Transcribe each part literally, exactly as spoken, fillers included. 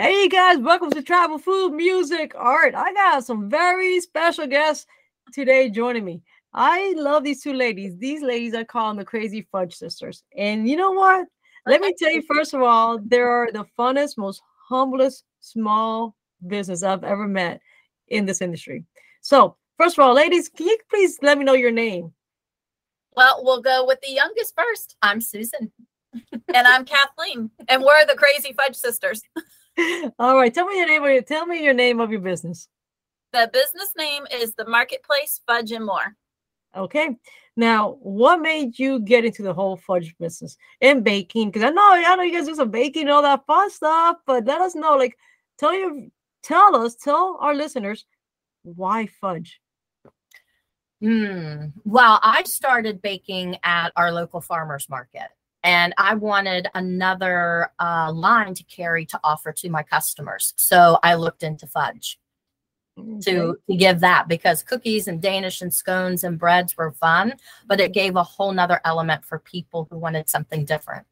Hey guys, welcome to Travel Food, Music, Art. I got some very special guests today joining me. I love these two ladies. These ladies, I call them the Crazy Fudge Sisters. And you know what? Let me tell you, first of all, they are the funnest, most humblest small business I've ever met in this industry. So first of all, ladies, can you please let me know your name? Well, we'll go with the youngest first. I'm Susan. And I'm Kathleen. And we're the Crazy Fudge Sisters. All right. Tell me your name. Of your, tell me your name of your business. The business name is The Marketplace Fudge and More. Okay. Now, what made you get into the whole fudge business and baking? Because I know, I know you guys do some baking and all that fun stuff, but let us know. Like, tell you, tell us, tell our listeners why fudge. Hmm. Well, I started baking at our local farmers market. And I wanted another uh, line to carry to offer to my customers. So I looked into fudge okay. to, to give that, because cookies and Danish and scones and breads were fun, but it gave a whole nother element for people who wanted something different.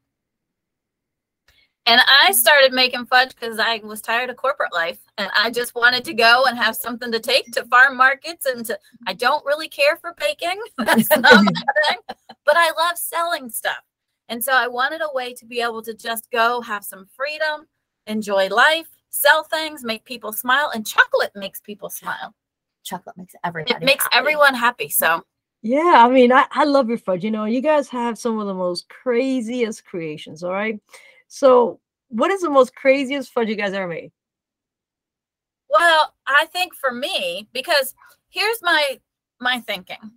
And I started making fudge because I was tired of corporate life and I just wanted to go and have something to take to farm markets. And to, I don't really care for baking, that's not my thing, but I love selling stuff. And so I wanted a way to be able to just go have some freedom, enjoy life, sell things, make people smile. And chocolate makes people smile. Chocolate makes everybody It makes happy. everyone happy. So, yeah, I mean, I, I love your fudge. You know, you guys have some of the most craziest creations. All right. So what is the most craziest fudge you guys ever made? Well, I think for me, because here's my my thinking.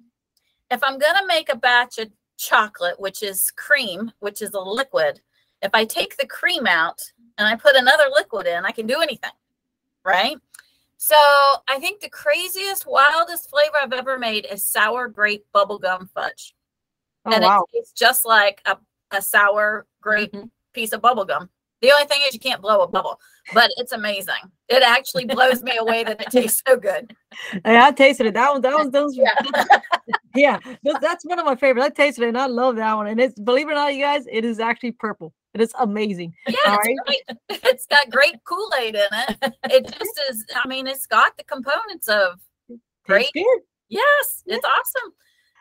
If I'm going to make a batch of chocolate, which is cream, which is a liquid. If I take the cream out and I put another liquid in, I can do anything, right? So I think the craziest, wildest flavor I've ever made is sour grape bubblegum fudge. Oh, and wow. It tastes just like a, a sour grape mm-hmm. piece of bubblegum. The only thing is you can't blow a bubble, but it's amazing. It actually blows me away that it tastes so good. Hey, I tasted it. That one, that one, those, yeah. That, yeah, that's one of my favorites. I tasted it and I love that one. And it's, believe it or not, you guys, it is actually purple. It is amazing. Yeah, all right? Right. It's got great Kool-Aid in it. It just is, I mean, it's got the components of great. Yes, yeah. It's awesome.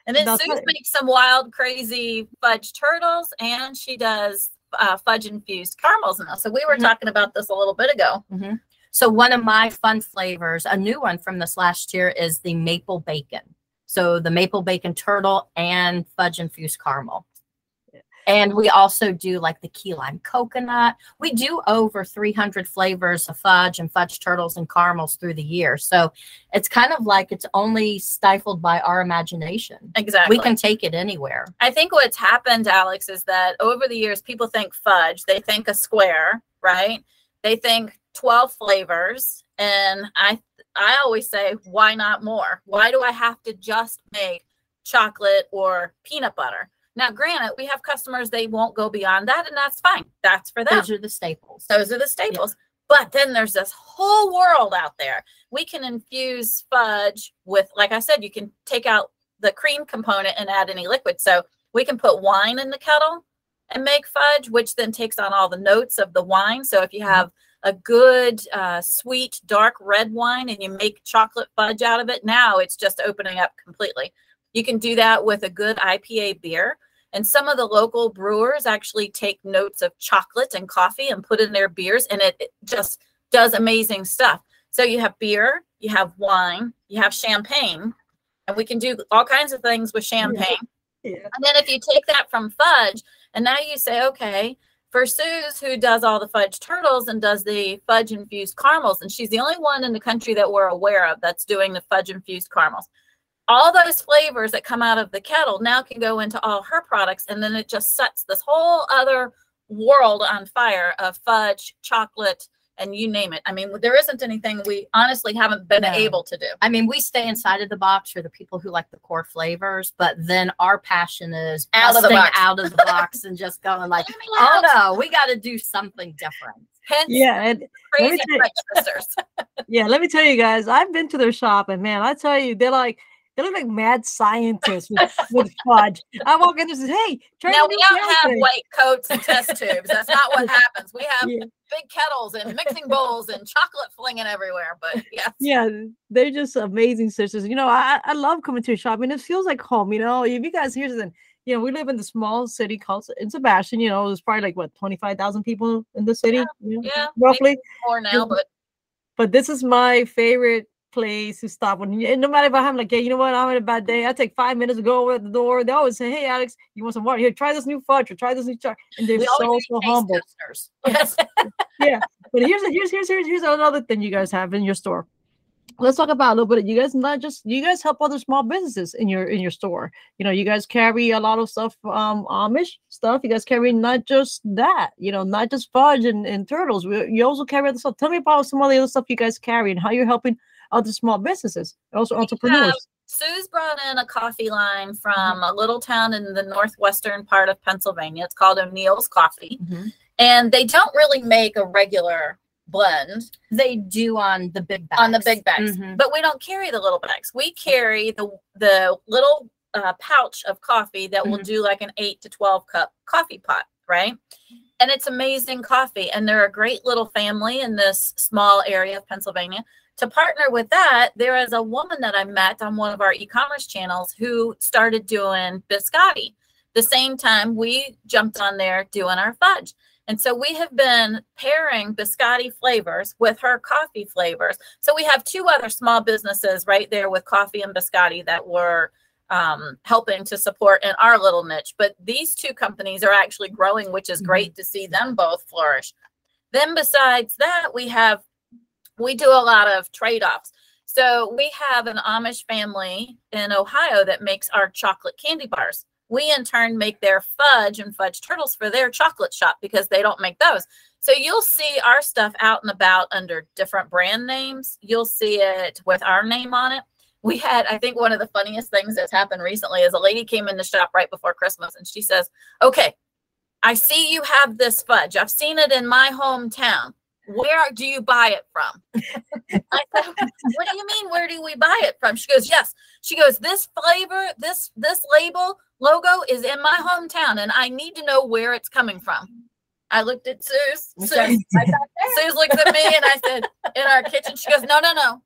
And then Suze it. makes some wild, crazy fudge turtles, and she does Uh, fudge infused caramels now. So we were mm-hmm. talking about this a little bit ago. Mm-hmm. So one of my fun flavors, a new one from this last year, is the maple bacon. So the maple bacon turtle and fudge infused caramel. Yeah. And we also do like the key lime coconut. We do over three hundred flavors of fudge and fudge turtles and caramels through the year. So it's kind of like it's only stifled by our imagination. Exactly. We can take it anywhere. I think what's happened, Alex, is that over the years, people think fudge. They think a square, right? They think twelve flavors. And I, I always say, why not more? Why do I have to just make chocolate or peanut butter? Now, granted, we have customers, they won't go beyond that, and that's fine. That's for them. Those are the staples. Those are the staples. Yeah. But then there's this whole world out there. We can infuse fudge with, like I said, you can take out the cream component and add any liquid. So we can put wine in the kettle and make fudge, which then takes on all the notes of the wine. So if you have a good, uh, sweet, dark red wine and you make chocolate fudge out of it, now it's just opening up completely. You can do that with a good I P A beer. And some of the local brewers actually take notes of chocolate and coffee and put in their beers. And it, it just does amazing stuff. So you have beer, you have wine, you have champagne. And we can do all kinds of things with champagne. Yeah. Yeah. And then if you take that from fudge, and now you say, okay, for Suze, who does all the fudge turtles and does the fudge infused caramels. And she's the only one in the country that we're aware of that's doing the fudge infused caramels. All those flavors that come out of the kettle now can go into all her products, and then it just sets this whole other world on fire of fudge, chocolate, and you name it. I mean, there isn't anything we honestly haven't been no. able to do. I mean, we stay inside of the box for the people who like the core flavors, but then our passion is out of the box, out of the box and just going like, oh, no, we got to do something different. Hence, yeah, and crazy French sisters. Yeah, let me tell you guys, I've been to their shop, and, man, I tell you, they're like, They look like mad scientists with, with fudge. I walk in there and say, hey, try now, we don't have thing. white coats and test tubes. That's not what happens. We have yeah. big kettles and mixing bowls and chocolate flinging everywhere. But yes. Yeah, they're just amazing sisters. You know, I, I love coming to your shop. I mean, it feels like home. You know, if you guys hear this, you know, we live in the small city called in Sebastian. You know, there's probably like, what, twenty-five thousand people in the city? Yeah, you know, yeah roughly. More now, but. But this is my favorite place to stop. When, and no matter if I'm like, yeah, you know what, I'm in a bad day. I take five minutes to go over at the door. They always say, hey, Alex, you want some water? Here, try this new fudge or try this new char. And they're we so, so humble. Yes. Yeah. But here's, here's, here's, here's, here's another thing you guys have in your store. Let's talk about a little bit. You guys not just you guys help other small businesses in your in your store. You know, you guys carry a lot of stuff, um, Amish stuff. You guys carry not just that. You know, not just fudge and, and turtles. We, you also carry other stuff. Tell me about some of the other stuff you guys carry and how you're helping other small businesses, also entrepreneurs. Yeah, Sue's brought in a coffee line from a little town in the northwestern part of Pennsylvania. It's called O'Neill's Coffee, mm-hmm. and they don't really make a regular blend. They do on the big bags. On the big bags. Mm-hmm. But we don't carry the little bags. We carry the the little uh, pouch of coffee that mm-hmm. will do like an eight to twelve cup coffee pot, right? And it's amazing coffee. And they're a great little family in this small area of Pennsylvania. To partner with that, there is a woman that I met on one of our e-commerce channels who started doing biscotti. The same time we jumped on there doing our fudge. And so we have been pairing biscotti flavors with her coffee flavors. So we have two other small businesses right there with coffee and biscotti that we're um, helping to support in our little niche. But these two companies are actually growing, which is great to see them both flourish. Then besides that, we have, we do a lot of trade-offs. So we have an Amish family in Ohio that makes our chocolate candy bars. We, in turn, make their fudge and fudge turtles for their chocolate shop because they don't make those. So you'll see our stuff out and about under different brand names. You'll see it with our name on it. We had, I think one of the funniest things that's happened recently is a lady came in the shop right before Christmas and she says, okay, I see you have this fudge. I've seen it in my hometown. Where do you buy it from? I said, what do you mean, where do we buy it from? She goes, yes. She goes, this flavor, this this label, logo is in my hometown, and I need to know where it's coming from. I looked at Suze. Suze, Suze looked at me, and I said, in our kitchen, she goes, no, no, no,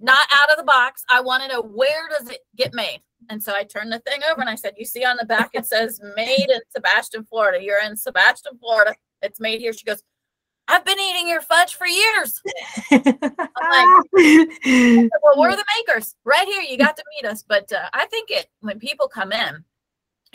not out of the box. I want to know where does it get made. And so I turned the thing over, and I said, you see on the back, it says made in Sebastian, Florida. You're in Sebastian, Florida. It's made here. She goes, I've been eating your fudge for years. I'm like, well, we're the makers right here. You got to meet us. But uh, I think it, when people come in,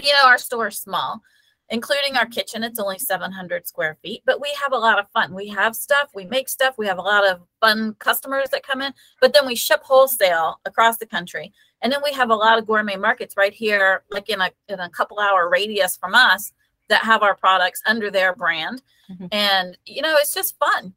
you know, our store is small, including our kitchen. It's only seven hundred square feet, but we have a lot of fun. We have stuff, we make stuff. We have a lot of fun customers that come in, but then we ship wholesale across the country. And then we have a lot of gourmet markets right here, like in a, in a couple hour radius from us, that have our products under their brand. Mm-hmm. And, you know, it's just fun.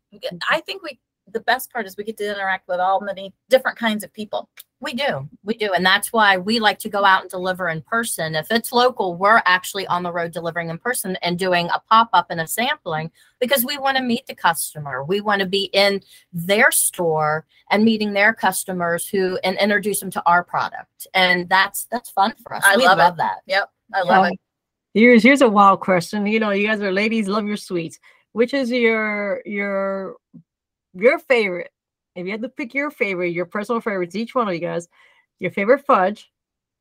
I think we, the best part is we get to interact with all many different kinds of people. We do. We do. And that's why we like to go out and deliver in person. If it's local, we're actually on the road delivering in person and doing a pop-up and a sampling because we want to meet the customer. We want to be in their store and meeting their customers who and introduce them to our product. And that's that's fun for us. I we love, love that. Yep. I love um, it. Here's here's a wild question. You know, you guys are ladies, love your sweets. Which is your your your favorite? If you had to pick your favorite, your personal favorites, each one of you guys, your favorite fudge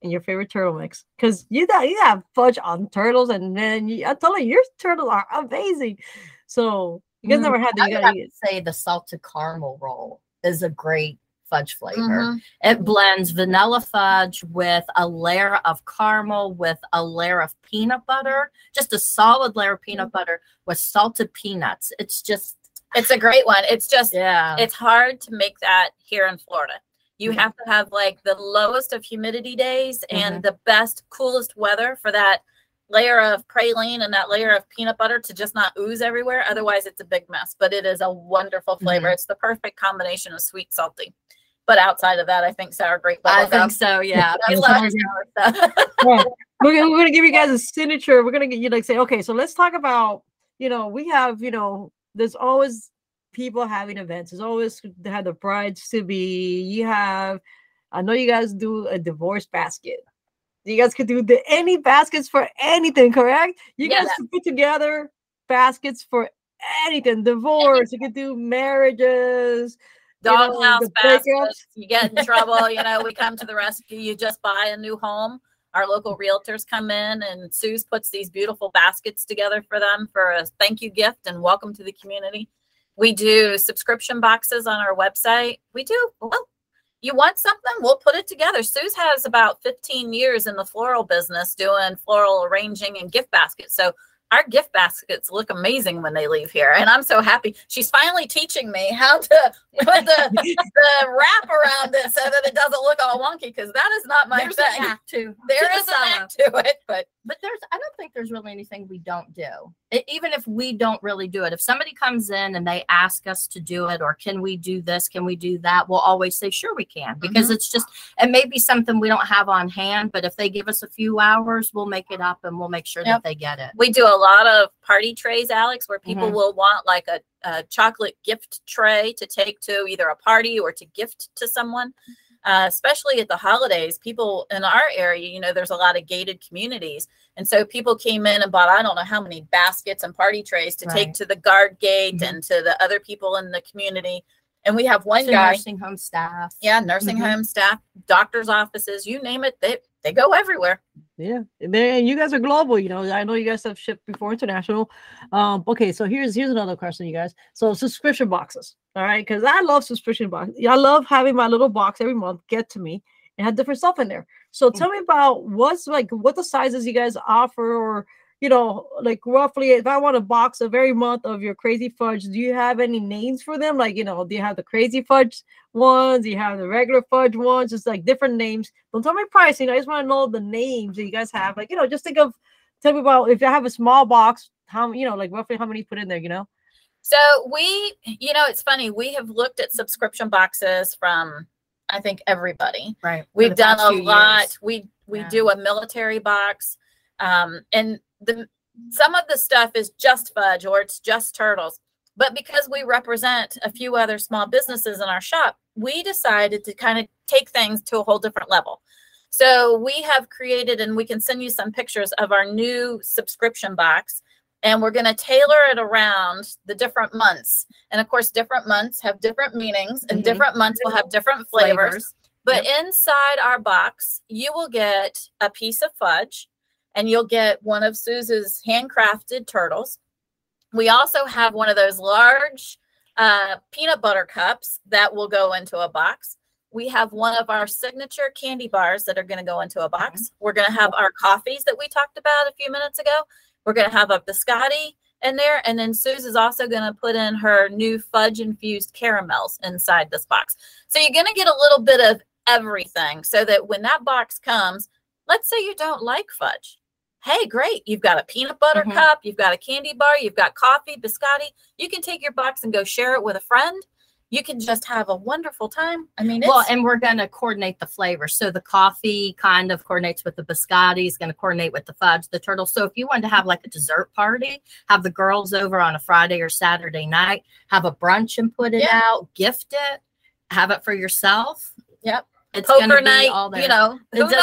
and your favorite turtle mix. Because you got you have fudge on turtles, and then you, I told you your turtles are amazing. So you guys mm, never had the, I you gotta have to say the salted caramel roll is a great fudge flavor. Mm-hmm. It blends vanilla fudge with a layer of caramel, with a layer of peanut butter, just a solid layer of peanut mm-hmm. butter with salted peanuts. It's just, it's a great one. It's just, yeah. It's hard to make that here in Florida. You mm-hmm. have to have like the lowest of humidity days and mm-hmm. the best, coolest weather for that layer of praline and that layer of peanut butter to just not ooze everywhere. Otherwise it's a big mess, but it is a wonderful flavor. Mm-hmm. It's the perfect combination of sweet, salty. But outside of that, I think sour grape bubblegum. I think so, yeah. I love sour stuff. Yeah. We're, we're going to give you guys a signature. We're going to get you like say, okay, so let's talk about, you know, we have, you know, there's always people having events. There's always they have the brides to be. You have I know you guys do a divorce basket. You guys could do the, any baskets for anything, correct? You yeah, guys could put together baskets for anything. Divorce. You could do marriages. Doghouse you know, baskets. You get in trouble. You know, we come to the rescue. You just buy a new home. Our local realtors come in, and Suze puts these beautiful baskets together for them for a thank you gift and welcome to the community. We do subscription boxes on our website. We do. Well, you want something? We'll put it together. Suze has about fifteen years in the floral business doing floral arranging and gift baskets. So our gift baskets look amazing when they leave here. And I'm so happy. She's finally teaching me how to put the, the wrap around it so that it doesn't look all wonky, because that is not my there's thing. An act to. There there's is an act to it. But but there's I don't think there's really anything we don't do. It, even if we don't really do it, if somebody comes in and they ask us to do it, or can we do this, can we do that, we'll always say, sure we can. Because mm-hmm. it's just, it may be something we don't have on hand, but if they give us a few hours, we'll make it up and we'll make sure yep. that they get it. We do a A lot of party trays, Alex, where people mm-hmm. will want like a, a chocolate gift tray to take to either a party or to gift to someone, uh, especially at the holidays. People in our area, you know, there's a lot of gated communities. And so people came in and bought, I don't know how many baskets and party trays to right. take to the guard gate mm-hmm. and to the other people in the community. And we have one so guy. Nursing home staff. Yeah, nursing mm-hmm. home staff, doctor's offices, you name it. They They go everywhere. Yeah. And you guys are global, you know. I know you guys have shipped before international. Um, okay, so here's here's another question, you guys. So subscription boxes, all right? Because I love subscription boxes. I love having my little box every month get to me and have different stuff in there. So tell me about what's like, what the sizes you guys offer, or, you know, like roughly, if I want a box of every month of your crazy fudge, do you have any names for them? Like, you know, do you have the crazy fudge ones? Do you have the regular fudge ones? Just like different names. Don't tell me pricing. I just want to know the names that you guys have. Like, you know, just think of, tell me about if you have a small box, how, you know, like roughly how many put in there, you know? So we, you know, it's funny. We have looked at subscription boxes from, I think, everybody. Right. We've done a lot. Years. We, we yeah. do a military box. Um, and the, some of the stuff is just fudge or it's just turtles, but because we represent a few other small businesses in our shop, we decided to kind of take things to a whole different level. So we have created, and we can send you some pictures of our new subscription box, and we're going to tailor it around the different months. And of course, different months have different meanings, and mm-hmm. different months will have different flavors, flavors. But yep. inside our box, you will get a piece of fudge. And you'll get one of Suze's handcrafted turtles. We also have one of those large uh, peanut butter cups that will go into a box. We have one of our signature candy bars that are going to go into a box. Mm-hmm. We're going to have our coffees that we talked about a few minutes ago. We're going to have a biscotti in there. And then Suze is also going to put in her new fudge-infused caramels inside this box. So you're going to get a little bit of everything, so that when that box comes, let's say you don't like fudge. Hey, great. You've got a peanut butter mm-hmm. cup. You've got a candy bar. You've got coffee, biscotti. You can take your box and go share it with a friend. You can just have a wonderful time. I mean, it's- Well, and we're going to coordinate the flavor. So the coffee kind of coordinates with the biscotti. It's going to coordinate with the fudge, the turtle. So if you wanted to have like a dessert party, have the girls over on a Friday or Saturday night, have a brunch and put it yeah. out, gift it, have it for yourself. Yep. It's poker night, all you know. Who knows?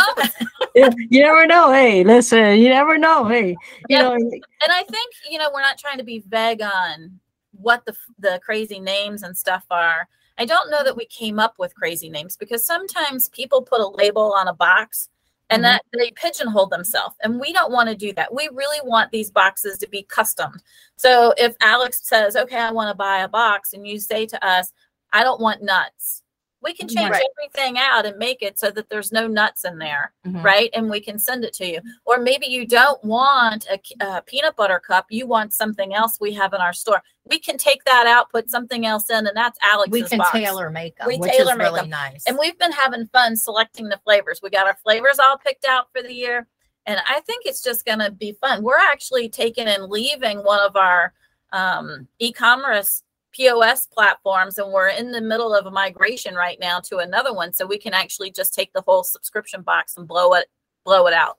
You never know. Hey, listen, you never know. Hey, you yeah. know. And I think, you know, we're not trying to be vague on what the the crazy names and stuff are. I don't know that we came up with crazy names, because sometimes people put a label on a box and mm-hmm. that they pigeonhole themselves, and we don't want to do that. We really want these boxes to be custom. So if Alex says, "Okay, I want to buy a box," and you say to us, "I don't want nuts," we can change right. everything out and make it so that there's no nuts in there, mm-hmm. right? And we can send it to you. Or maybe you don't want a, a peanut butter cup. You want something else we have in our store. We can take that out, put something else in, and that's Alex's box. We can tailor make them, which is really nice. And we've been having fun selecting the flavors. We got our flavors all picked out for the year, and I think it's just going to be fun. We're actually taking and leaving one of our um, e-commerce P O S platforms, and we're in the middle of a migration right now to another one, so we can actually just take the whole subscription box and blow it blow it out.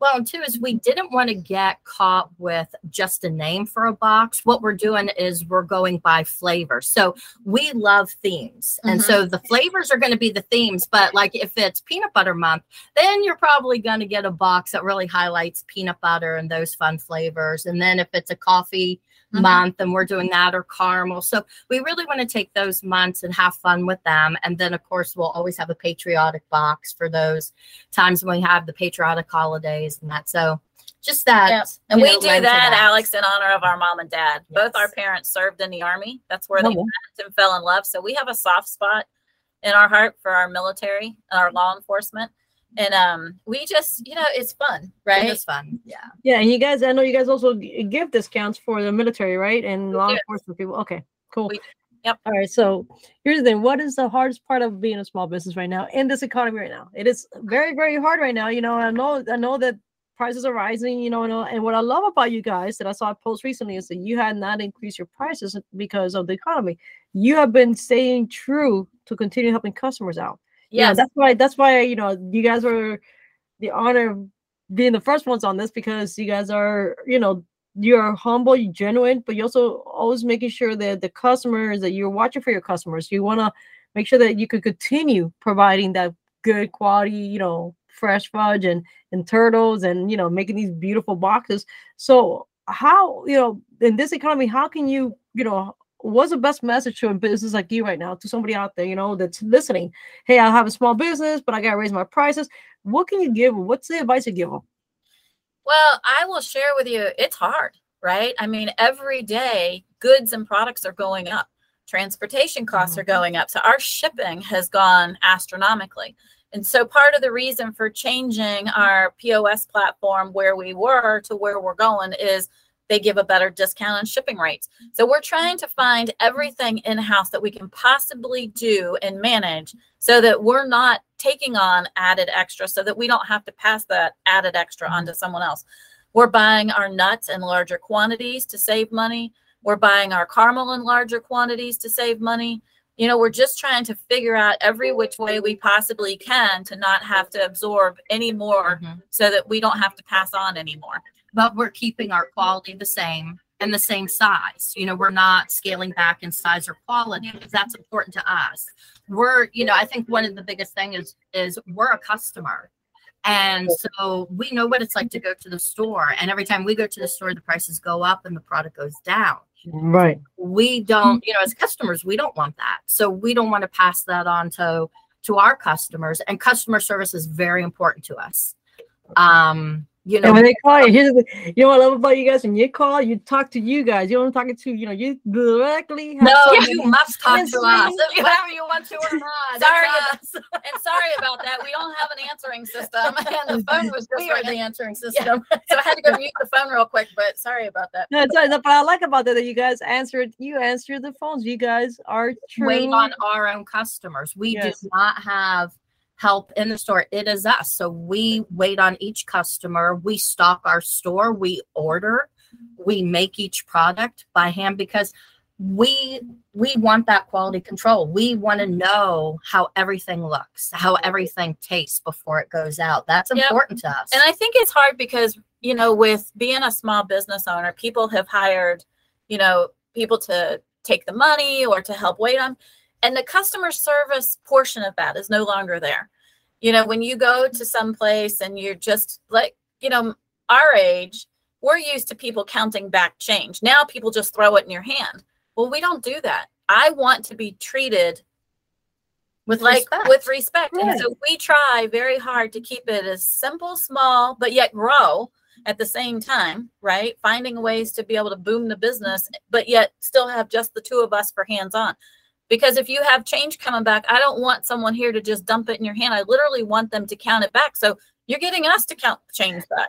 Well, and two is we didn't want to get caught with just a name for a box. What we're doing is we're going by flavor. So we love themes. Mm-hmm. And so the flavors are going to be the themes. But like if it's peanut butter month, then you're probably going to get a box that really highlights peanut butter and those fun flavors. And then if it's a coffee mm-hmm. month and we're doing that, or caramel. So we really want to take those months and have fun with them. And then, of course, we'll always have a patriotic box for those times when we have the patriotic holidays. And that, so just that, yeah. And we know, do that, that, Alex, in honor of our mom and dad. Yes. Both our parents served in the Army. That's where oh, they yeah. met and fell in love. So we have a soft spot in our heart for our military, our law enforcement, and um, we just, you know, it's fun, right? It's fun, yeah, yeah. And you guys, I know you guys also give discounts for the military, right? And we law do. enforcement people. Okay, cool. We, yep. All right. So here's the thing: what is the hardest part of being a small business right now in this economy right now? It is very, very hard right now. You know, I know, I know that. Prices are rising, you know, and, and what I love about you guys that I saw a post recently is that you had not increased your prices because of the economy. You have been staying true to continue helping customers out. Yeah, you know, that's why. That's why you know you guys were the honor of being the first ones on this, because you guys are, you know, you're humble, you're genuine, but you're also always making sure that the customers that you're watching for your customers. You want to make sure that you could continue providing that good quality, you know, fresh fudge and and turtles, and you know, making these beautiful boxes. So how, you know, in this economy, how can you, you know, what's the best message to a business like you right now, to somebody out there, you know, that's listening? Hey, I have a small business, but I gotta raise my prices. What can you give? What's the advice you give them? Well, I will share with you, it's hard, right? I mean, every day goods and products are going up. Transportation costs mm-hmm. are going up. So our shipping has gone astronomically. And so part of the reason for changing our P O S platform where we were to where we're going is they give a better discount on shipping rates. So we're trying to find everything in-house that we can possibly do and manage so that we're not taking on added extra, so that we don't have to pass that added extra onto someone else. We're buying our nuts in larger quantities to save money. We're buying our caramel in larger quantities to save money. You know, we're just trying to figure out every which way we possibly can to not have to absorb any more mm-hmm. so that we don't have to pass on anymore. But we're keeping our quality the same and the same size. You know, we're not scaling back in size or quality, because that's important to us. We're, you know, I think one of the biggest thing is, is we're a customer. And so we know what it's like to go to the store. And every time we go to the store, the prices go up and the product goes down. Right. We don't, you know, as customers, we don't want that. So we don't want to pass that on to, to our customers. And customer service is very important to us. Um, you know, and when they call you, here's the, you know what I love about you guys? When you call, you talk to you guys. You don't talk to, you know, you directly. Have no, to you must talk to us, whether you want to or not. Sorry, and sorry about that. We don't have an answering system, and the phone was just we right the answering system. Yeah. So I had to go mute the phone real quick. But sorry about that. No, sorry, but I like about that that you guys answered. You answered the phones. You guys are true. Wait on our own customers. We yes. do not have help in the store. It is us. So we wait on each customer. We stock our store. We order. We make each product by hand, because we we want that quality control. We want to know how everything looks, how everything tastes before it goes out. That's important yep. to us. And I think it's hard because, you know, with being a small business owner, people have hired, you know, people to take the money or to help wait on. And the customer service portion of that is no longer there. You know, when you go to some place and you're just like, you know, our age, we're used to people counting back change. Now people just throw it in your hand. Well, we don't do that. I want to be treated with like respect. with respect. Right. And so we try very hard to keep it as simple, small, but yet grow at the same time, right? Finding ways to be able to boom the business, but yet still have just the two of us for hands-on. Because if you have change coming back, I don't want someone here to just dump it in your hand. I literally want them to count it back. So you're getting us to count the change back,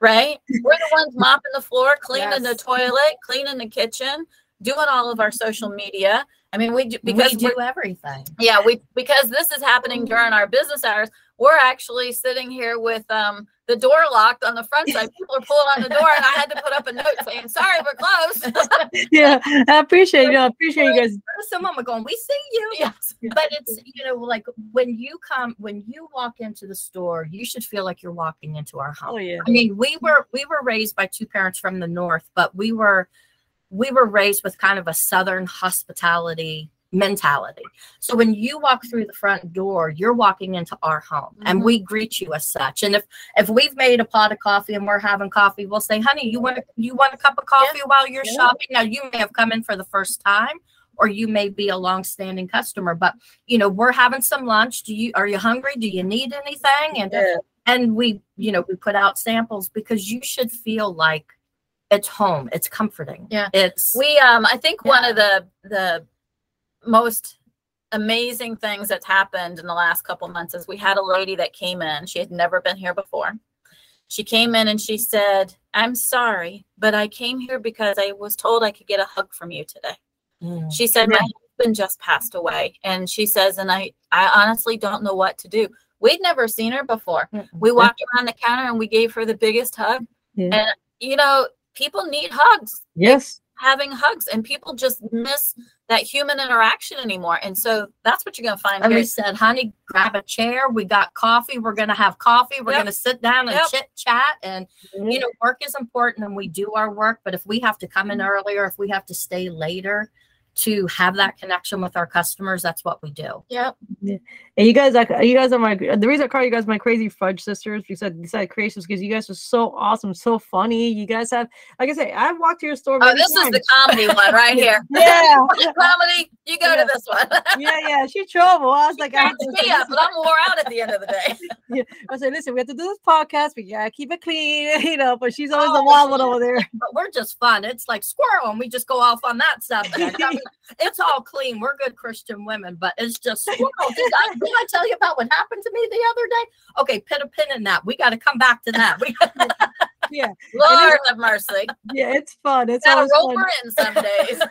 right? We're the ones mopping the floor, cleaning yes. the toilet, cleaning the kitchen, doing all of our social media. I mean, we do, because we do everything. Yeah, we because this is happening during our business hours. we're actually sitting here with um, the door locked on the front side. People are pulling on the door, and I had to put up a note saying, sorry, we're closed. Yeah, I appreciate you. I appreciate you guys. Someone was going, we see you. Yes. But it's, you know, like when you come, when you walk into the store, you should feel like you're walking into our home. Oh, yeah. I mean, we were, we were raised by two parents from the North, but we were, we were raised with kind of a Southern hospitality mentality. So when you walk through the front door, you're walking into our home, mm-hmm. and we greet you as such. And if if we've made a pot of coffee and we're having coffee, we'll say, honey, you want a, you want a cup of coffee yeah. while you're yeah. shopping? Now, you may have come in for the first time, or you may be a long-standing customer, but you know, we're having some lunch. Do you are you hungry? Do you need anything? And yeah. and we, you know, we put out samples because you should feel like it's home. It's comforting. Yeah. It's we um I think yeah. one of the the most amazing things that's happened in the last couple months is we had a lady that came in. She had never been here before. She came in and she said, I'm sorry, but I came here because I was told I could get a hug from you today. Mm. She said, my husband just passed away. And she says, and I, I honestly don't know what to do. We'd never seen her before. Mm. We walked around the counter and we gave her the biggest hug. Yeah. And, you know, people need hugs. Yes. They're having hugs, and people just miss that human interaction anymore. And so that's what you're going to find. And here. We said, honey, grab a chair. We got coffee. We're going to have coffee. We're yep. going to sit down and yep. chit chat. And, mm-hmm. you know, work is important, and we do our work. But if we have to come in earlier, if we have to stay later to have that connection with our customers, that's what we do. Yep. Yeah. And you guys, like, you guys are my, the reason I call you guys my crazy fudge sisters, because I decided creations, because you guys are so awesome, so funny. You guys have, like I say, I've walked to your store. Oh, this times. Is the comedy one right here. Yeah. Comedy, you go yeah. to this one. Yeah, yeah. She trouble. I was she like, I have to me up, but I'm wore out at the end of the day. Yeah. I said, listen, we have to do this podcast, but yeah, keep it clean, you know, but she's always oh, the wild one over there. But we're just fun. It's like squirrel, and we just go off on that stuff. It's all clean. We're good Christian women, but it's just, did I, did I tell you about what happened to me the other day? Okay, put a pin in that. We got to come back to that. We yeah. Lord have mercy. Yeah, it's fun. It's gotta rope her in some days.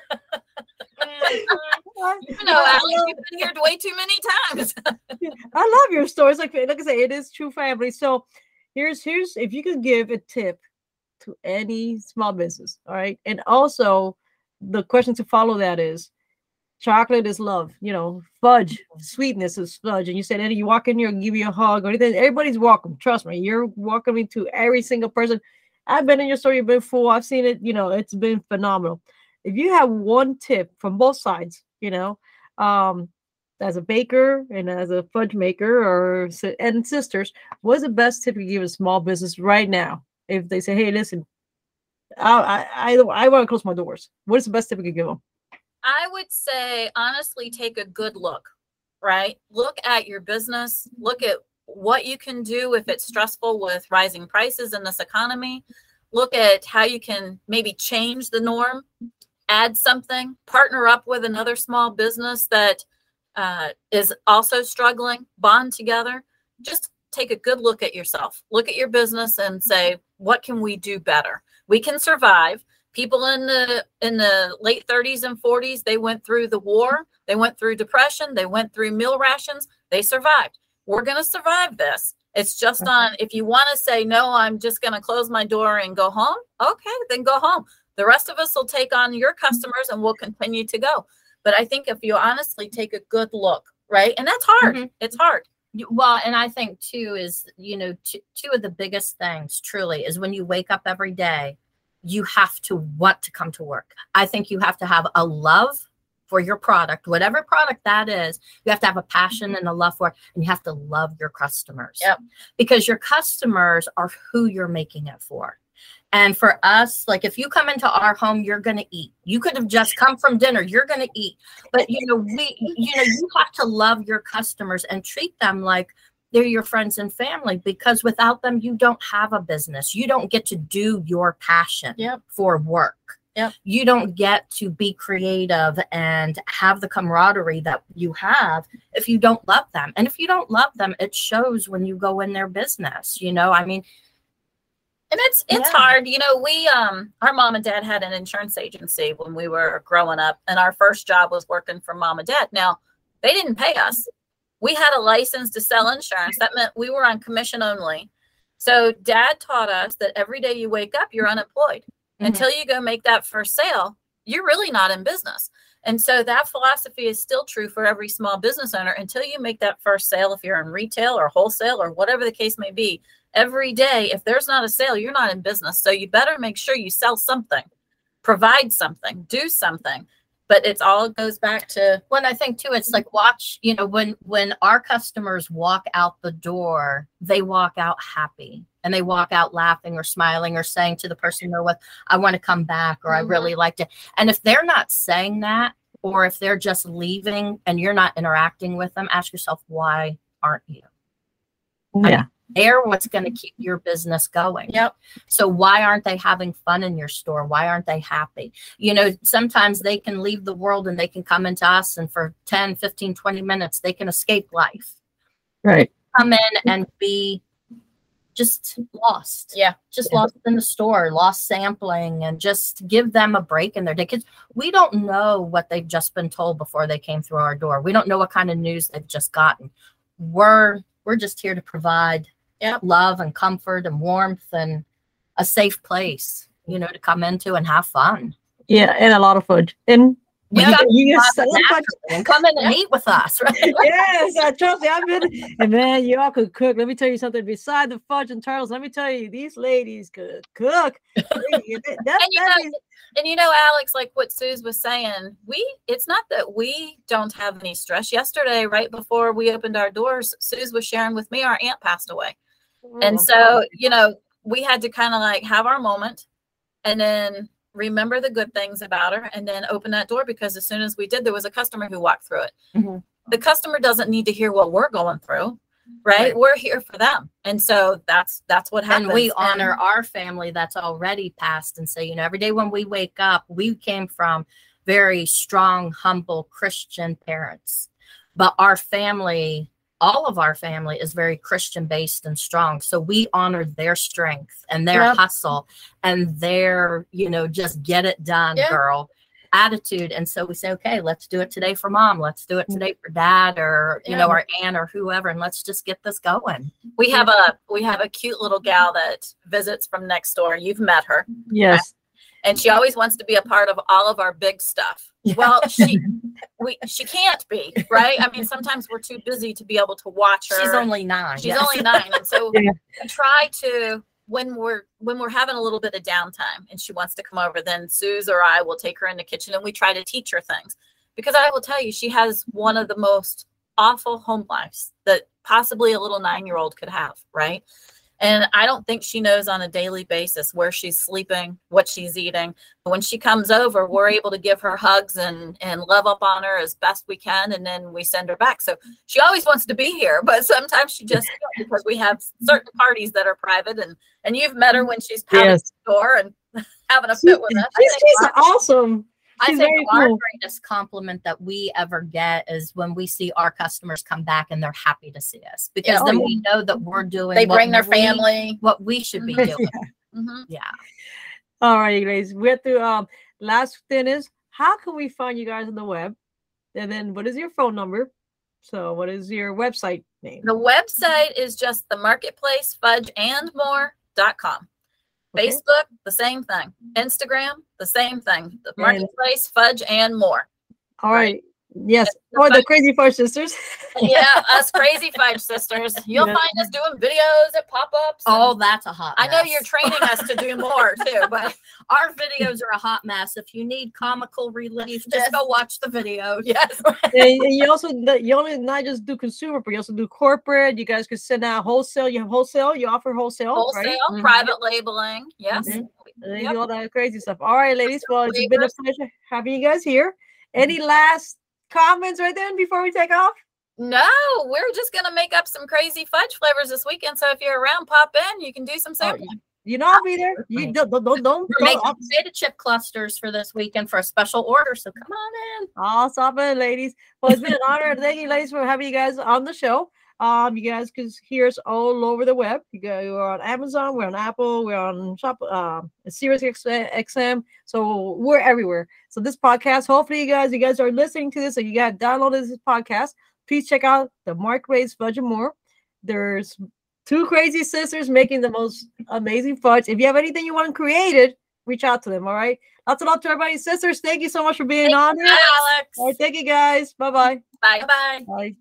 You know, Alex, you've been here way too many times. Yeah, I love your stories. Like, like I say, it is true family. So here's, here's, if you could give a tip to any small business, all right? And also, the question to follow that is, chocolate is love, you know, fudge, sweetness is fudge. And you said, Eddie, you walk in here, give you a hug or anything. Everybody's welcome. Trust me. You're welcoming to every single person. I've been in your store. You've been full. I've seen it. You know, it's been phenomenal. If you have one tip from both sides, you know, um, as a baker and as a fudge maker or and sisters, what's the best tip you give a small business right now? If they say, hey, listen, I I I want to close my doors. What is the best tip you could give them? I would say, honestly, take a good look, right? Look at your business. Look at what you can do if it's stressful with rising prices in this economy. Look at how you can maybe change the norm, add something, partner up with another small business that uh, is also struggling, bond together. Just take a good look at yourself. Look at your business and say, what can we do better? We can survive. People in the in the late thirties and forties, they went through the war. They went through depression. They went through meal rations. They survived. We're going to survive this. It's just on, if you want to say, no, I'm just going to close my door and go home. Okay, then go home. The rest of us will take on your customers and we'll continue to go. But I think if you honestly take a good look, right? And that's hard. Mm-hmm. It's hard. Well, and I think too is, you know, t- two of the biggest things truly is when you wake up every day, you have to want to come to work. I think you have to have a love for your product, whatever product that is. You have to have a passion and a love for it, and you have to love your customers. Yep. Because your customers are who you're making it for. And for us, like if you come into our home, you're going to eat. You could have just come from dinner. You're going to eat. But, you know, we, you know, you have to love your customers and treat them like they're your friends and family, because without them, you don't have a business. You don't get to do your passion yep. for work. Yep. You don't get to be creative and have the camaraderie that you have if you don't love them. And if you don't love them, it shows when you go in their business. You know, I mean, and it's it's yeah. hard. You know, we um our mom and dad had an insurance agency when we were growing up, and our first job was working for mom and dad. Now, they didn't pay us. we had a license to sell insurance. That meant we were on commission only. So Dad taught us that every day you wake up, you're unemployed. Mm-hmm. Until you go make that first sale, you're really not in business. And so that philosophy is still true for every small business owner. Until you make that first sale, if you're in retail or wholesale or whatever the case may be, every day, if there's not a sale, you're not in business. So you better make sure you sell something, provide something, do something. But it's all goes back to when I think, too, it's like watch, you know, when when our customers walk out the door, they walk out happy and they walk out laughing or smiling or saying to the person they're with, I want to come back, or I really liked it. And if they're not saying that, or if they're just leaving and you're not interacting with them, ask yourself, why aren't you? Yeah. I mean, they're what's going to keep your business going. Yep. So why aren't they having fun in your store? Why aren't they happy? You know, sometimes they can leave the world and they can come into us, and for ten, fifteen, twenty minutes, they can escape life. Right. Come in and be just lost. Yeah. Just yeah. lost in the store, lost sampling, and just give them a break in their day. Because we don't know what they've just been told before they came through our door. We don't know what kind of news they've just gotten. We're, we're just here to provide Yep. love and comfort and warmth and a safe place, you know, to come into and have fun. Yeah, and a lot of food. And we got you so much. And come in and eat with us, right? Yes, I trust you. I've been, and man, y'all could cook. Let me tell you something. Beside the fudge and turtles, let me tell you, these ladies could cook. That's, and, you know, is- and you know, Alex, like what Suze was saying, we it's not that we don't have any stress. Yesterday, right before we opened our doors, Suze was sharing with me, our aunt passed away. And so, you know, we had to kind of like have our moment and then remember the good things about her and then open that door, because as soon as we did, there was a customer who walked through it. Mm-hmm. The customer doesn't need to hear what we're going through. Right? Right. We're here for them. And so that's that's what happens. And we honor and, our family that's already passed and say, you know, every day when we wake up, we came from very strong, humble Christian parents. But our family... all of our family is very Christian based and strong. So we honor their strength and their yep. hustle and their, you know, just get it done, yep. girl attitude. And so we say, okay, let's do it today for Mom. Let's do it today for Dad, or, you yeah. know, our aunt or whoever. And let's just get this going. We have a, we have a cute little gal that visits from next door. You've met her. Yes. Right? And she always wants to be a part of all of our big stuff. Well, she we she can't be, right? I mean, sometimes we're too busy to be able to watch her. She's only nine. She's yes. only nine. And so yeah. we try to, when we're when we're having a little bit of downtime and she wants to come over, then Suze or I will take her in the kitchen and we try to teach her things. Because I will tell you, she has one of the most awful home lives that possibly a little nine-year-old could have, right? And I don't think she knows on a daily basis where she's sleeping, what she's eating. But when she comes over, we're able to give her hugs and, and love up on her as best we can. And then we send her back. So she always wants to be here, but sometimes she just can't, because we have certain parties that are private. And, and you've met her when she's pounding yes. the door and having a fit with us. She's, she's awesome. I think our cool. greatest compliment that we ever get is when we see our customers come back and they're happy to see us, because yeah, then yeah. we know that we're doing, they bring their we, family, what we should be doing. yeah. Mm-hmm. yeah. All right, you guys, we're through. Um, last thing is, how can we find you guys on the web? And then what is your phone number? So what is your website name? The website is just the marketplace fudge and more dot com. Okay. Facebook, the same thing. Instagram, the same thing. The marketplace, fudge, and more. All right. right. Yes. Or the, the crazy fudge sisters. Yeah, us crazy fudge sisters. You'll yeah. find us doing videos at pop-ups. Oh, that's a hot mess. I know you're training us to do more too, but our videos are a hot mess. If you need comical relief, just yes. go watch the video. Yes. And you also you only not just do consumer, but you also do corporate. You guys could send out wholesale. You have wholesale. You offer wholesale. Wholesale, right? Mm-hmm. Private labeling. Yes. Mm-hmm. Yep. All that crazy stuff. All right, ladies. Well, it's been a pleasure having you guys here. Any last comments right then before we take off? No, we're just gonna make up some crazy fudge flavors this weekend, so if you're around, pop in, you can do some sampling. Oh, you know, I'll be there. You don't don't don't make potato chip clusters for this weekend for a special order, so come on in. I'll stop in, ladies. Well, it's been an honor. Thank you, ladies, for having you guys on the show. Um, you guys can hear us all over the web. You go, we're on Amazon, we're on Apple, we're on Shop, um, Sirius X M. So we're everywhere. So this podcast, hopefully you guys, you guys are listening to this, and you got downloaded this podcast. please check out The Marketplace Fudge and More. There's two crazy sisters making the most amazing fudge. If you have anything you want created, reach out to them, all right? Lots of love to everybody. Sisters, thank you so much for being Thanks, on here. Alex. All right, thank you, guys. Bye-bye. Bye-bye. Bye.